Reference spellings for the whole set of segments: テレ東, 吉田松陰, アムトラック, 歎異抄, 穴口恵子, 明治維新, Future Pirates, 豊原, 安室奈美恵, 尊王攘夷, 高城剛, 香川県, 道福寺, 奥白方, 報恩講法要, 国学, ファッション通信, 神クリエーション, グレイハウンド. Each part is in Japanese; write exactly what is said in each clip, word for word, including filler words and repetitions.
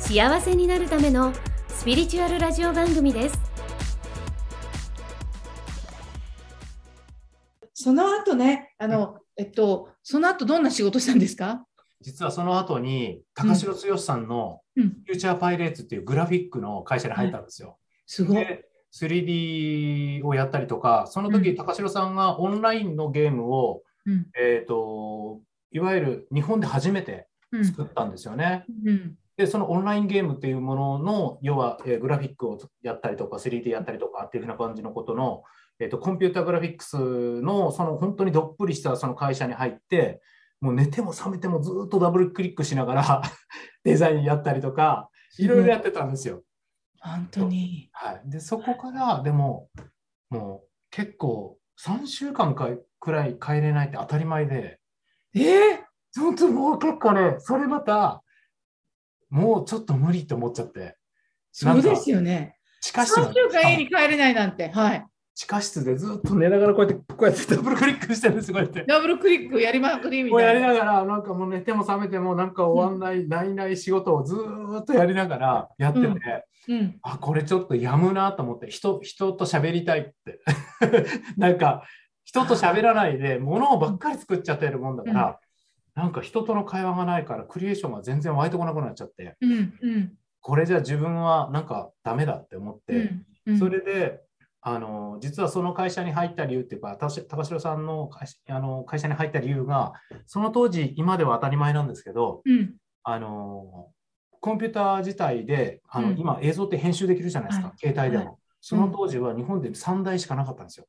幸せになるためのスピリチュアルラジオ番組です。その後ね、あの、えっと、その後どんな仕事したんですか？実はその後に高城剛さんのフューチャーパイレーツっていうグラフィックの会社に入ったんですよ、うん、すごい。スリーディー をやったりとか、その時、うん、高城さんがオンラインのゲームを、うんえー、といわゆる日本で初めて作ったんですよね、うんうん、でそのオンラインゲームっていうものの要は、えー、グラフィックをやったりとか スリーディー やったりとかっていうふうな感じのことの、えー、とコンピュータグラフィックスのその本当にどっぷりしたその会社に入って、もう寝ても覚めてもずっとダブルクリックしながらデザインやったりとかいろいろやってたんですよ、うん本当に、はい、でそこからでももう結構さんしゅうかんかくらい帰れないって当たり前で、えー、ちょっともう結構ね、それまたもうちょっと無理と思っちゃって。そうですよね、地下室さんしゅうかん家に帰れないなんて、はい、地下室でずっと寝ながらこうやってこうやってダブルクリックしてるんですよ。こうやってダブルクリックやりまくりみたいな、やりながらなんかもう寝ても覚めてもなんか終わんない、うん、ないない仕事をずっとやりながらやってて、うんうん、あこれちょっとやむなと思って、 人, 人と喋りたいってなんか人と喋らないで物をばっかり作っちゃってるもんだから、うん、なんか人との会話がないからクリエーションが全然湧いてこなくなっちゃって、うんうん、これじゃ自分はなんかダメだって思って、うんうん、それであの実はその会社に入った理由っていうか、高城さんの会社、あの会社に入った理由がその当時、今では当たり前なんですけど、うん、あのコンピューター自体であの、うん、今映像って編集できるじゃないですか、はい、携帯でも、はい、その当時は日本でさんだいしかなかったんですよ。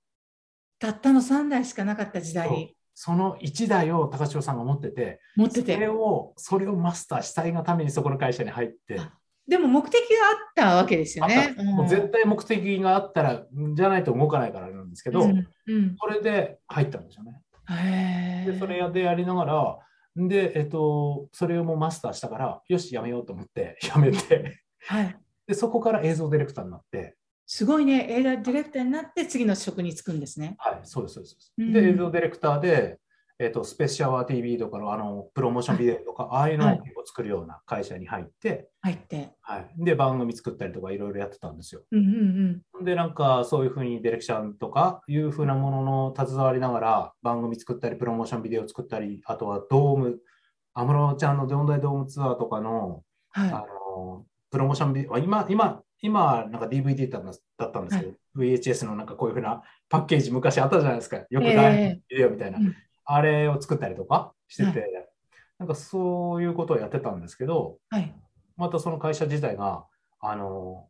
たったのさんだいしかなかった時代、 そ, そのいちだいを高城さんが持って て, 持ってて そ, れをそれをマスターしたいがためにそこの会社に入って。でも目的があったわけですよね、うん、もう絶対目的があったらじゃないと動かないからなんですけど、うんうん、それで入ったんですよね。へでそれでやりながらで、えっと、それをもうマスターしたからよしやめようと思ってやめて、はい、でそこから映像ディレクターになって。すごいね、映像ディレクターになって次の職に就くんですね。はい、そうですそうです。で映像ディレクターで、えっと、スペシャワー ティーブイ とか の, あのプロモーションビデオとか、はい、ああいうのを作るような会社に入って入って、はい、で番組作ったりとかいろいろやってたんですよ、うんうんうん、でなんかそういう風にディレクションとかいう風なものの携わりながら番組作ったりプロモーションビデオ作ったり、あとはドーム安室ちゃんのどんだいドームツアーとか の,、はい、あのプロモーションビデオ、今今今なんか ディーブイディー だったんですけど、はい、ブイエイチエス のなんかこういう風なパッケージ昔あったじゃないですか、よく大変ビデオみたいな、えーうんあれを作ったりとかしてて、はい、なんかそういうことをやってたんですけど、はい、またその会社自体があの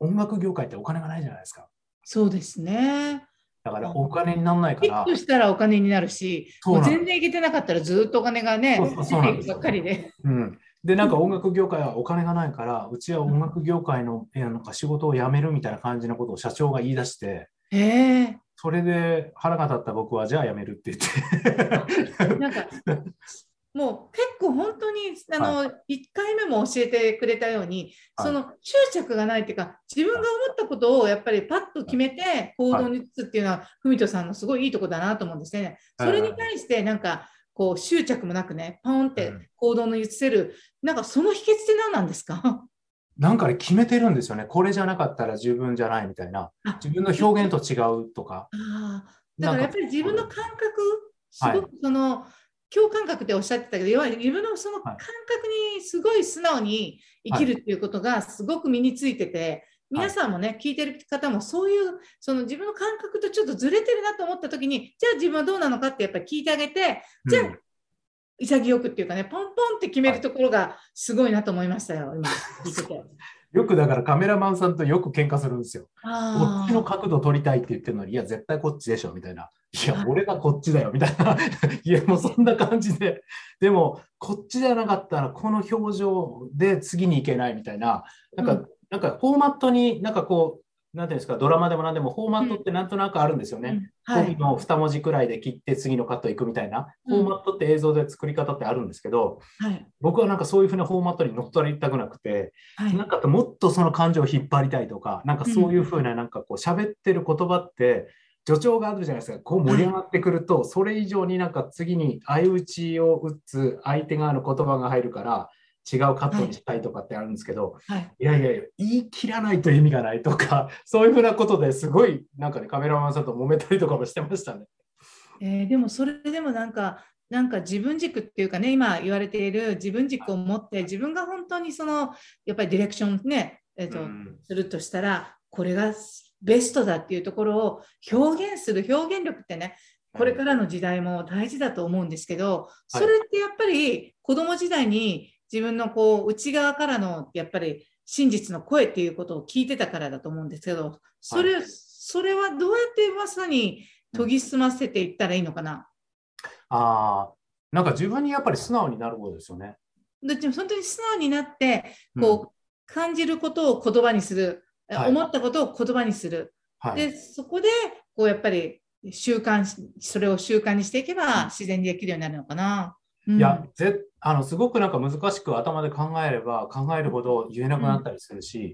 音楽業界ってお金がないじゃないですか。そうですね、だからお金にならないから、ヒットしたらお金になるし、もう全然いけてなかったらずっとお金がね、そうなんですよばっかりで、うん、でなんか音楽業界はお金がないからうちは音楽業界の、うん、なんか仕事を辞めるみたいな感じのことを社長が言い出して、へえ、それで腹が立った僕はじゃあやめるって言ってなんかもう結構本当にあの、はい、いっかいめも教えてくれたように、はい、その執着がないっていうか、自分が思ったことをやっぱりパッと決めて行動に移すっていうのは、はい、文人さんのすごいいいとこだなと思うんですね。それに対してなんかこう執着もなくね、ポンって行動に移せる、うん、なんかその秘訣って何なんですか？なんか、ね、決めてるんですよね。これじゃなかったら自分じゃないみたいな。自分の表現と違うとか。ああ、だからやっぱり自分の感覚、すごくその、はい、共感覚っておっしゃってたけど、要は自分のその感覚にすごい素直に生きるっていうことがすごく身についてて、はい、皆さんもね、はい、聞いてる方もそういうその自分の感覚とちょっとずれてるなと思った時に、じゃあ自分はどうなのかってやっぱり聞いてあげて、うん、じゃあ潔くっていうかね、ポンポンって決めるところがすごいなと思いましたよ、はい、今見ててよくだからカメラマンさんとよく喧嘩するんですよ。こっちの角度撮りたいって言ってるのに、いや絶対こっちでしょみたいないや俺がこっちだよみたいないやもうそんな感じで、でもこっちじゃなかったらこの表情で次に行けないみたいな、なんか、うん、なんかフォーマットになんかこうなんていうんですか、ドラマでも何でもフォーマットってなんとなくあるんですよね。語尾、うんうん、はい、のに文字くらいで切って次のカットいくみたいな、うん、フォーマットって映像で作り方ってあるんですけど、はい、僕はなんかそういうふうなフォーマットに乗っ取りたくなくて、はい、なんかもっとその感情を引っ張りたいとか、なんかそういうふうななんかこう喋ってる言葉って助長があるじゃないですか。こう盛り上がってくると、それ以上になんか次に相打ちを打つ相手側の言葉が入るから違うカットにしたいとかってあるんですけど、はいはい、いやいやいや言い切らないと意味がないとか、そういうふうなことですごいなんかね、カメラマンさんと揉めたりとかもしてましたね。えー、でもそれでもなんかなんか自分軸っていうかね、今言われている自分軸を持って自分が本当にそのやっぱりディレクションね、えーと、うん、するとしたらこれがベストだっていうところを表現する表現力ってね、これからの時代も大事だと思うんですけど、それってやっぱり子ども時代に自分のこう内側からのやっぱり真実の声っていうことを聞いてたからだと思うんですけど、それ、はい、それはどうやってまさに研ぎ澄ませていったらいいのかな。あ、なんか自分にやっぱり素直になることですよね。どっちも本当に素直になってこう、うん、感じることを言葉にする、はい、思ったことを言葉にする、はい、でそこでこうやっぱり習慣、それを習慣にしていけば自然にできるようになるのかな。いや、うん、ぜあのすごくなんか難しく頭で考えれば考えるほど言えなくなったりするし、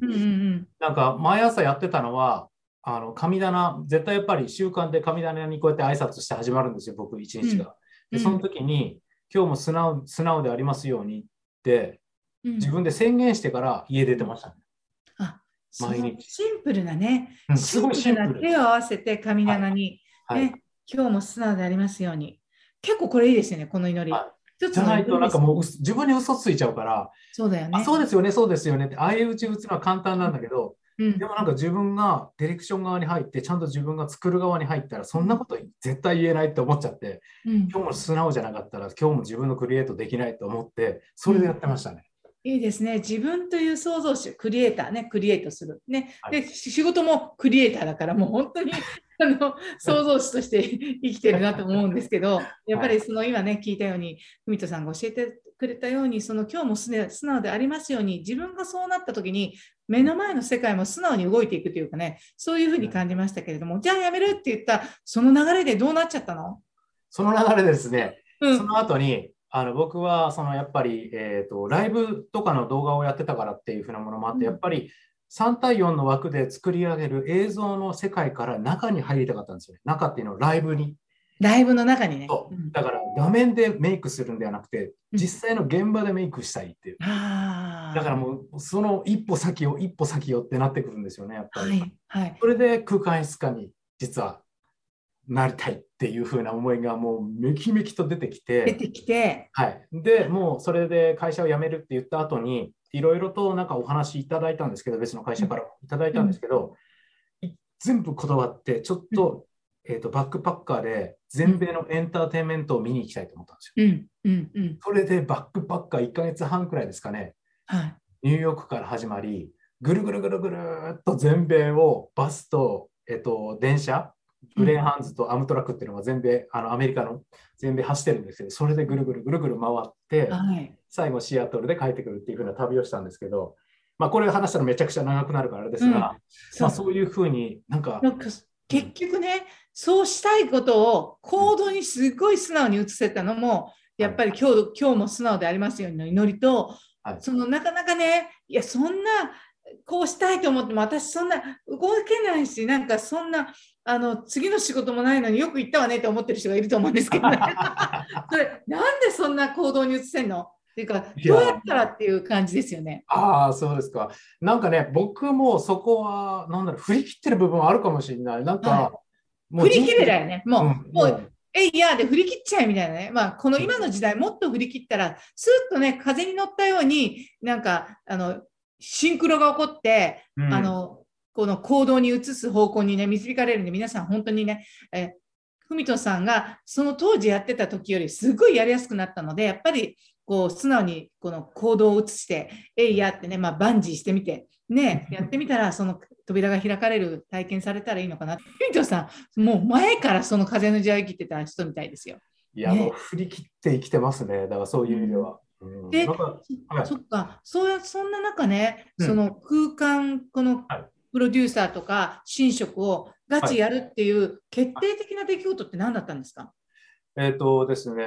なんか毎朝やってたのはあの神棚、絶対やっぱり習慣で神棚にこうやって挨拶して始まるんですよ、僕一日が。うん、でその時に、うん、今日も素直、素直でありますようにって自分で宣言してから家出てましたね。うん、あ、毎日シンプルなね、うん、すごいシンプルな手を合わせて神棚に、はいはい、ね、今日も素直でありますように。結構これいいですよね、この祈り。はい、じゃないとなんかもう自分に嘘ついちゃうから、そうだよね、あ、そうですよね、そうですよねって相打ち打つのは簡単なんだけど、うん、でもなんか自分がディレクション側に入ってちゃんと自分が作る側に入ったらそんなこと絶対言えないって思っちゃって、うん、今日も素直じゃなかったら今日も自分のクリエイトできないと思ってそれでやってましたね。うん、いいですね、自分という創造主、クリエイターね、クリエイトするね、はい、で仕事もクリエイターだからもう本当にあの創造主として生きてるなと思うんですけど、やっぱりその今ね聞いたように文人さんが教えてくれたように、その今日も素直でありますように、自分がそうなった時に目の前の世界も素直に動いていくというかね、そういうふうに感じましたけれども、じゃあやめるって言ったその流れでどうなっちゃったの？その流れですね、うん、その後にあの僕はそのやっぱり、えーと、ライブとかの動画をやってたからっていうふうなものもあって、うん、やっぱりさんたいよんの枠で作り上げる映像の世界から中に入りたかったんですよね。中っていうのはライブに。ライブの中にね。だから画面でメイクするんではなくて、うん、実際の現場でメイクしたいっていう。あー。だからもうその一歩先を一歩先をってなってくるんですよね、やっぱり。はいはい、それで空間演出家に実はなりたいっていう風な思いがもうめきめきと出てきて。出てきて。はい。で、もうそれで会社を辞めるって言った後に、いろいろとなんかお話いただいたんですけど、別の会社からいただいたんですけど、うん、全部断ってちょっと、うん、えっとバックパッカーで全米のエンターテインメントを見に行きたいと思ったんですよ。それでバックパッカーいっかげつはんくらいですかね、はい、ニューヨークから始まり、ぐるぐるぐるぐるっと全米をバスと、えっと電車、グレーハンズとアムトラックっていうのが全米、あのアメリカの全米走ってるんですけど、それでぐるぐるぐるぐる回って、はい、最後シアトルで帰ってくるっていう風な旅をしたんですけど、まあ、これを話したらめちゃくちゃ長くなるからあれですが、うん、そういう風になんか結局ね、そうしたいことを行動にすごい素直に移せたのもやっぱり今日、はい、今日も素直でありますようにの祈りと、はい、そのなかなかね、いやそんなこうしたいと思っても私そんな動けないし、なんかそんなあの次の仕事もないのによく行ったわねって思ってる人がいると思うんですけど、ね、それなんでそんな行動に移せんのっていうか、どうやったらっていう感じですよね。ああ、そうですか。なんかね、僕もそこはなんだろう、振り切ってる部分はあるかもしれない。なんか、はい、もう振り切れだよね。もう、うん、もうえいやで振り切っちゃいみたいなね、まあ、この今の時代もっと振り切ったらスーッとね、風に乗ったようになんかあのシンクロが起こって、うん、あのこの行動に移す方向にね導かれるんで、皆さん本当にね、え文人さんがその当時やってた時よりすごいやりやすくなったので、やっぱりこう素直にこの行動を移してえいやってね、まあ、バンジーしてみて、ね、やってみたらその扉が開かれる体験されたらいいのかな。ゆいとさん、もう前からその風の時代を生きてた人みたいですよ。いや、ね、もう振り切って生きてますね。だからそういう意味では、うん、で、はい、そっか、そう、そんな中ね、うん、その空間、このプロデューサーとか神職をガチやるっていう決定的な出来事って何だったんですか？はいはい、えっとですね、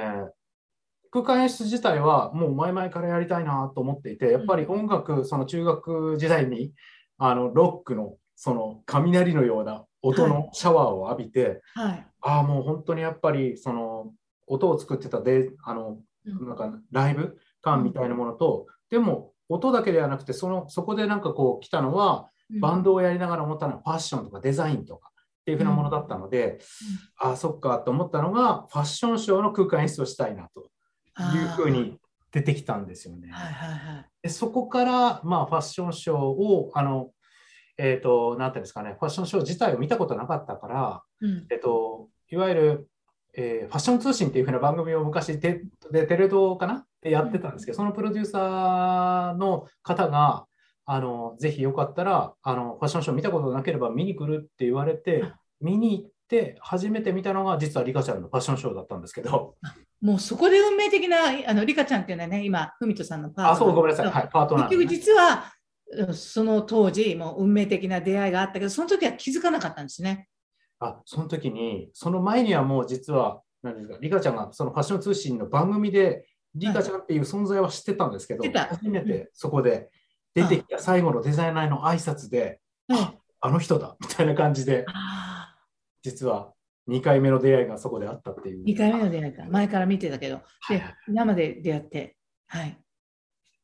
空間演出自体はもう前々からやりたいなと思っていて、やっぱり音楽、その中学時代にあのロックのその雷のような音のシャワーを浴びて、はいはい、ああもう本当にやっぱりその音を作ってたであのなんかライブ感みたいなものと、うん、でも音だけではなくてそのそこでなんかこう来たのは、うん、バンドをやりながら思ったのはファッションとかデザインとかっていう風なものだったので、うん、ああそっかと思ったのがファッションショーの空間演出をしたいなと。いう風に出てきたんですよね。はいはいはい、でそこから、まあ、ファッションショーをあの、えーと、なんていうんですかね、ファッションショー自体を見たことなかったから、うん、えーと、いわゆる、えー、ファッション通信っていう風な番組を昔ででテレ東かなでやってたんですけど、うん、そのプロデューサーの方があのぜひよかったらあのファッションショー見たことなければ見に来るって言われて、うん、見に行って初めて見たのが実はリカちゃんのファッションショーだったんですけど。もうそこで運命的なあのリカちゃんっていうのはね、今文人さんのパートナー。あ、そう、ごめんなさい、はい、パートナー、ね、結局実はその当時もう運命的な出会いがあったけど、その時は気づかなかったんですね。あ、その時にその前にはもう実は何ですか、リカちゃんがそのファッション通信の番組でリカちゃんっていう存在は知ってたんですけど、はい、初めてそこで出てきた最後のデザイナーの挨拶で、うん、あ、あの人だみたいな感じで、実は。にかいめの出会いがそこであったっていう。にかいめの出会いか、前から見てたけど、はい、で生で出会って、はい、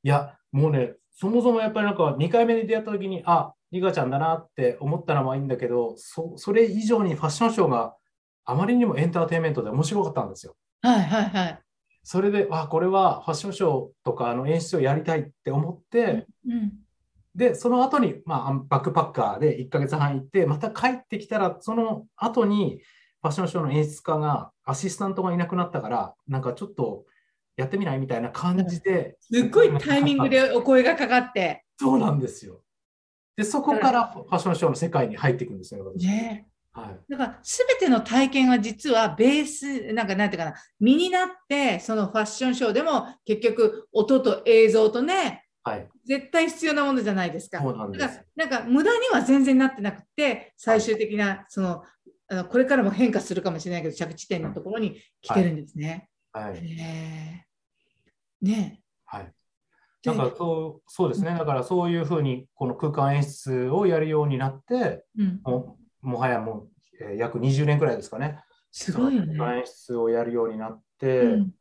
いやもうね、そもそもやっぱりなんかにかいめに出会った時に、あ、リカちゃんだなって思ったのはいいんだけど、 そ, それ以上にファッションショーがあまりにもエンターテインメントで面白かったんですよ。はいはいはい。それで、あ、これはファッションショーとかの演出をやりたいって思って、うんうん、でその後に、まあ、バックパッカーでいっかげつはん行ってまた帰ってきたら、その後にファッションショーの演出家がアシスタントがいなくなったから、なんかちょっとやってみないみたいな感じで、すっごいタイミングでお声がかかって、そうなんですよ。でそこからファッションショーの世界に入っていくんですよね。はい、だから全ての体験は実はベース、なんかなんていうかな、身になって、そのファッションショーでも結局音と映像とね、はい、絶対必要なものじゃないですか。そうなんです。だからなんか無駄には全然なってなくて、最終的な、はい、そのあのこれからも変化するかもしれないけど着地点のところに来てるんですね。はい。ねえ。ねえ。はい。なんかそう、そうですね。だからそういうふうにこの空間演出をやるようになって、うん、も, もはやもう、えー、約にじゅうねんくらいですかね。すごいよね。空間演出をやるようになって、うん、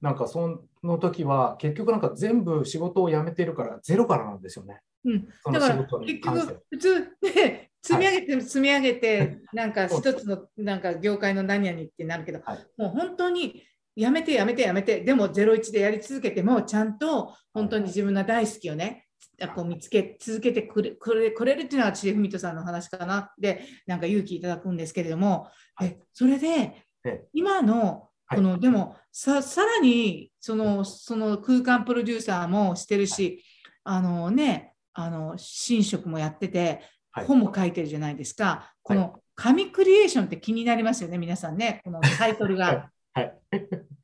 なんかそんの時は結局なんか全部仕事を辞めてるからゼロからなんですよね。うん、だから結局普通ね、積み上げて積み上げて、はい、なんか一つのなんか業界の何々ってなるけど、はい、もう本当に辞めて辞めて辞めて、でもゼロイチでやり続けてもちゃんと本当に自分の大好きをね、はい、こう見つけ続けてくれ、くれ、くれるっていうのが千恵文人さんの話かなで、なんか勇気いただくんですけれども、はい、えそれで今のこの、はい、でも さ, さらにそ の, その空間プロデューサーもしてるし、あのね、あの新職もやってて本も書いてるじゃないですか、はい、この紙クリエーションって気になりますよね、皆さんね、このタイトルが、はいはい、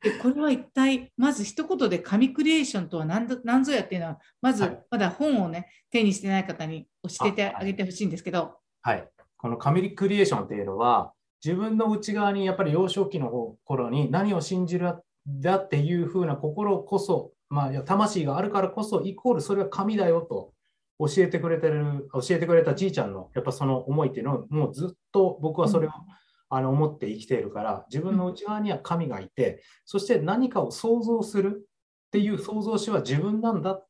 でこれは一体まず一言で紙クリエーションとは 何, 何ぞやっていうのは、まずまだ本をね手にしてない方に教えてあげてほしいんですけど、はいはい、この紙クリエーションっていうのは自分の内側にやっぱり幼少期の頃に何を信じるだっていう風な心こそ、まあ、魂があるからこそイコールそれは神だよと教えてくれてる、教えてくれたじいちゃんのやっぱその思いっていうのをもうずっと僕はそれを、うん、あの思って生きているから、自分の内側には神がいて、そして何かを想像するっていう創造主は自分なんだっ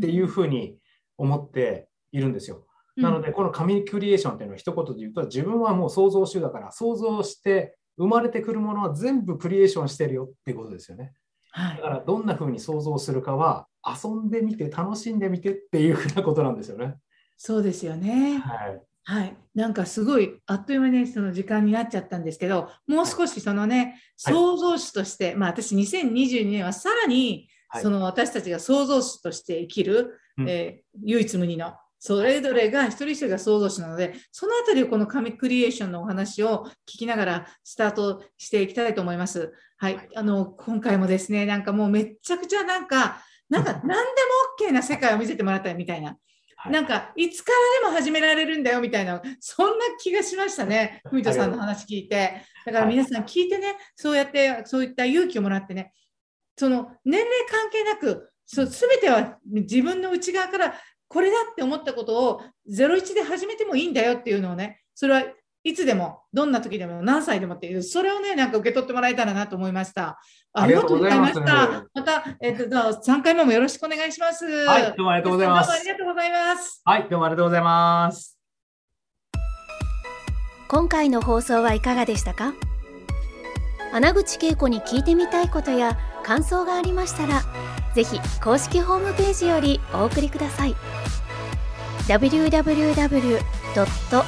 ていう風に思っているんですよ。なのでこの紙クリエーションというのは一言で言うと、自分はもう創造主だから、想像して生まれてくるものは全部クリエーションしてるよっていうことですよね。はい、だからどんな風に想像するかは遊んでみて楽しんでみてっていうふうなことなんですよね。そうですよね。はい、はい、なんかすごいあっという間にその時間になっちゃったんですけど、もう少しそのね、はい、創造主として、まあ私にせんにじゅうにねんはさらにはい、その私たちが創造主として生きる、うんえー、唯一無二のそれぞれが一人一人が創造主なので、そのあたりをこの神クリエーションのお話を聞きながらスタートしていきたいと思います。はい、はい、あの今回もですね、なんかもうめちゃくちゃなんかなんか何でも OK な世界を見せてもらったみたいな。なんかいつからでも始められるんだよみたいな、そんな気がしましたね、文人さんの話聞いて。だから皆さん聞いてね、はい、そうやってそういった勇気をもらってね、その年齢関係なく、そう全ては自分の内側からこれだって思ったことをゼロイチで始めてもいいんだよっていうのをね、それはいつでもどんな時でも何歳でもっていう、それをねなんか受け取ってもらえたらなと思いました。ありがとうございました。また、えっと、さんかいめもよろしくお願いします。はい、どうもありがとうございます。どうもありがとうございます。はい、どうもありがとうございます。今回の放送はいかがでしたか？穴口恵子に聞いてみたいことや感想がありましたら、ぜひ公式ホームページよりお送りください。 ダブリューダブリューダブリュードット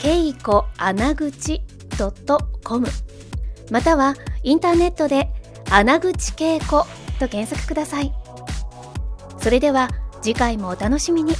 ケイコアナグチドットコム またはインターネットで穴口恵子と検索ください。それでは次回もお楽しみに。